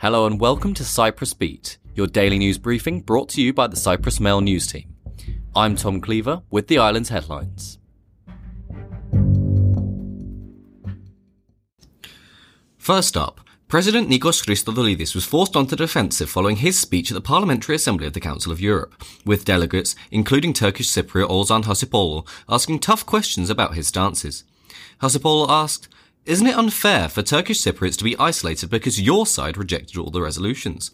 Hello and welcome to Cyprus Beat, your daily news briefing brought to you by the Cyprus Mail news team. I'm Tom Cleaver with the island's headlines. First up, President Nikos Christodoulides was forced onto the defensive following his speech at the Parliamentary Assembly of the Council of Europe, with delegates, including Turkish Cypriot Ozan Hasipoğlu, asking tough questions about his stances. Hasipoğlu asked, "Isn't it unfair for Turkish Cypriots to be isolated because your side rejected all the resolutions?"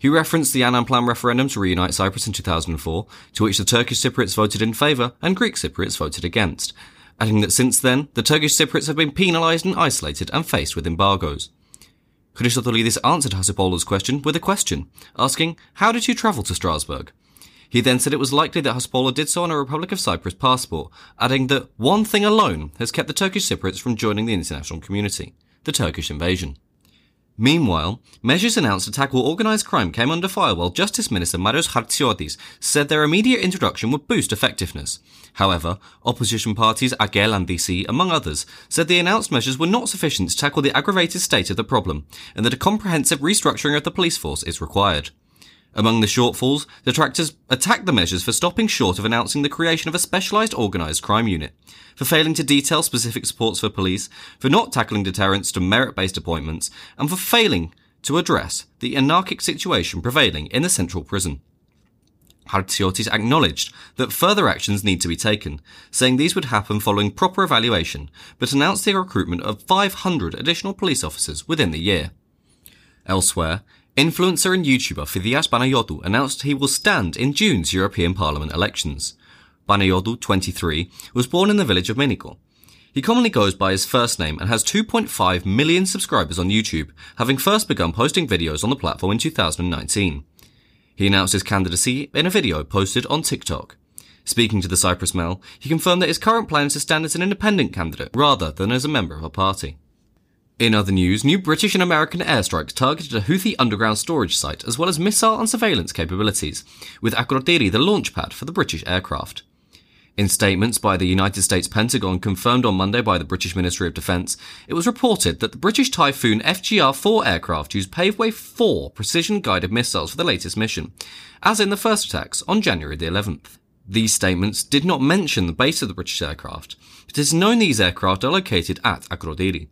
He referenced the Annan Plan referendum to reunite Cyprus in 2004, to which the Turkish Cypriots voted in favour and Greek Cypriots voted against, adding that since then, the Turkish Cypriots have been penalised and isolated and faced with embargoes. Christodoulides answered Hasipoğlu's question with a question, asking, "How did you travel to Strasbourg?" He then said it was likely that Hasipoğlu did so on a Republic of Cyprus passport, adding that one thing alone has kept the Turkish Cypriots from joining the international community, the Turkish invasion. Meanwhile, measures announced to tackle organised crime came under fire while Justice Minister Marios Hartziotis said their immediate introduction would boost effectiveness. However, opposition parties AGEL and DC, among others, said the announced measures were not sufficient to tackle the aggravated state of the problem and that a comprehensive restructuring of the police force is required. Among the shortfalls, detractors attacked the measures for stopping short of announcing the creation of a specialised organised crime unit, for failing to detail specific supports for police, for not tackling deterrence to merit-based appointments, and for failing to address the anarchic situation prevailing in the central prison. Hartziotis acknowledged that further actions need to be taken, saying these would happen following proper evaluation, but announced the recruitment of 500 additional police officers within the year. Elsewhere, influencer and YouTuber Fidias Panayiotou announced he will stand in June's European Parliament elections. Panayiotou, 23, was born in the village of Minigo. He commonly goes by his first name and has 2.5 million subscribers on YouTube, having first begun posting videos on the platform in 2019. He announced his candidacy in a video posted on TikTok. Speaking to the Cyprus Mail, he confirmed that his current plan is to stand as an independent candidate rather than as a member of a party. In other news, new British and American airstrikes targeted a Houthi underground storage site as well as missile and surveillance capabilities, with Akrotiri the launch pad for the British aircraft. In statements by the United States Pentagon confirmed on Monday by the British Ministry of Defence, it was reported that the British Typhoon FGR-4 aircraft used Paveway 4 precision-guided missiles for the latest mission, as in the first attacks on January the 11th. These statements did not mention the base of the British aircraft, but it is known these aircraft are located at Akrotiri.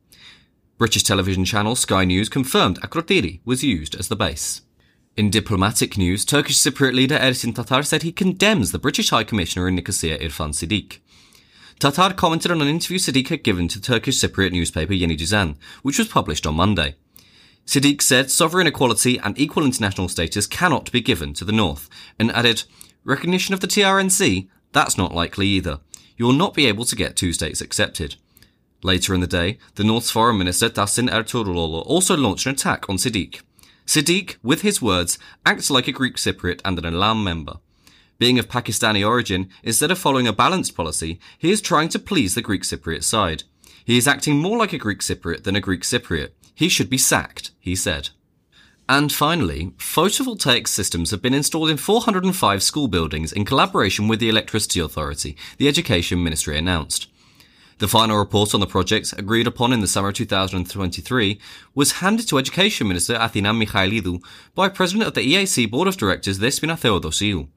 British television channel Sky News confirmed Akrotiri was used as the base. In diplomatic news, Turkish Cypriot leader Ersin Tatar said he condemns the British High Commissioner in Nicosia Irfan Siddiq. Tatar commented on an interview Siddiq had given to Turkish Cypriot newspaper Yeni Dizan, which was published on Monday. Siddiq said sovereign equality and equal international status cannot be given to the North, and added, "Recognition of the TRNC? That's not likely either. You will not be able to get two states accepted." Later in the day, the North's Foreign Minister Tahsin Ertugruloglu also launched an attack on Siddiq. Siddiq, with his words, acts like a Greek Cypriot and an ELAM member. Being of Pakistani origin, instead of following a balanced policy, he is trying to please the Greek Cypriot side. He is acting more like a Greek Cypriot than a Greek Cypriot. He should be sacked, he said. And finally, photovoltaic systems have been installed in 405 school buildings in collaboration with the Electricity Authority, the Education Ministry announced. The final report on the projects, agreed upon in the summer of 2023, was handed to Education Minister Athina Michailidou by President of the EAC Board of Directors Despina Theodosiou.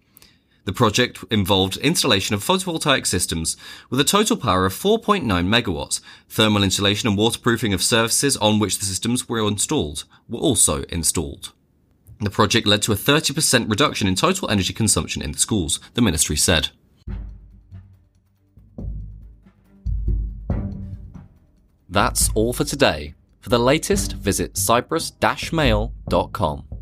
The project involved installation of photovoltaic systems with a total power of 4.9 megawatts. Thermal insulation and waterproofing of surfaces on which the systems were installed were also installed. The project led to a 30% reduction in total energy consumption in the schools, the ministry said. That's all for today. For the latest, visit cyprus-mail.com.